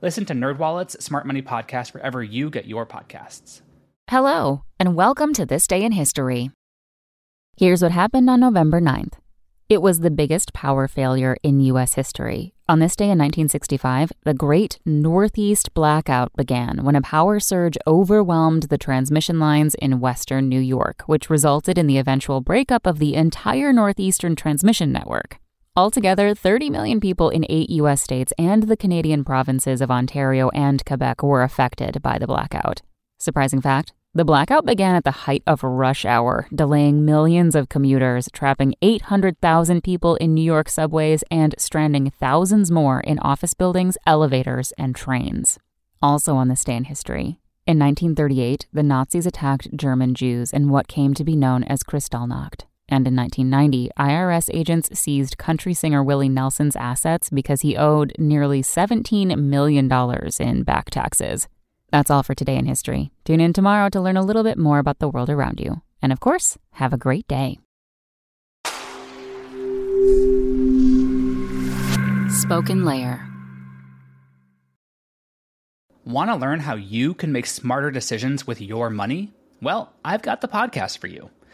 Listen to NerdWallet's Smart Money Podcast wherever you get your podcasts. Hello, and welcome to This Day in History. Here's what happened on November 9th. It was the biggest power failure in U.S. history. On this day in 1965, the Great Northeast Blackout began when a power surge overwhelmed the transmission lines in western New York, which resulted in the eventual breakup of the entire northeastern transmission network. Altogether, 30 million people in 8 U.S. states and the Canadian provinces of Ontario and Quebec were affected by the blackout. Surprising fact, the blackout began at the height of rush hour, delaying millions of commuters, trapping 800,000 people in New York subways, and stranding thousands more in office buildings, elevators, and trains. Also on this day in history, in 1938, the Nazis attacked German Jews in what came to be known as Kristallnacht. And in 1990, IRS agents seized country singer Willie Nelson's assets because he owed nearly $17 million in back taxes. That's all for today in history. Tune in tomorrow to learn a little bit more about the world around you. And of course, have a great day. Spoken Layer. Want to learn how you can make smarter decisions with your money? Well, I've got the podcast for you.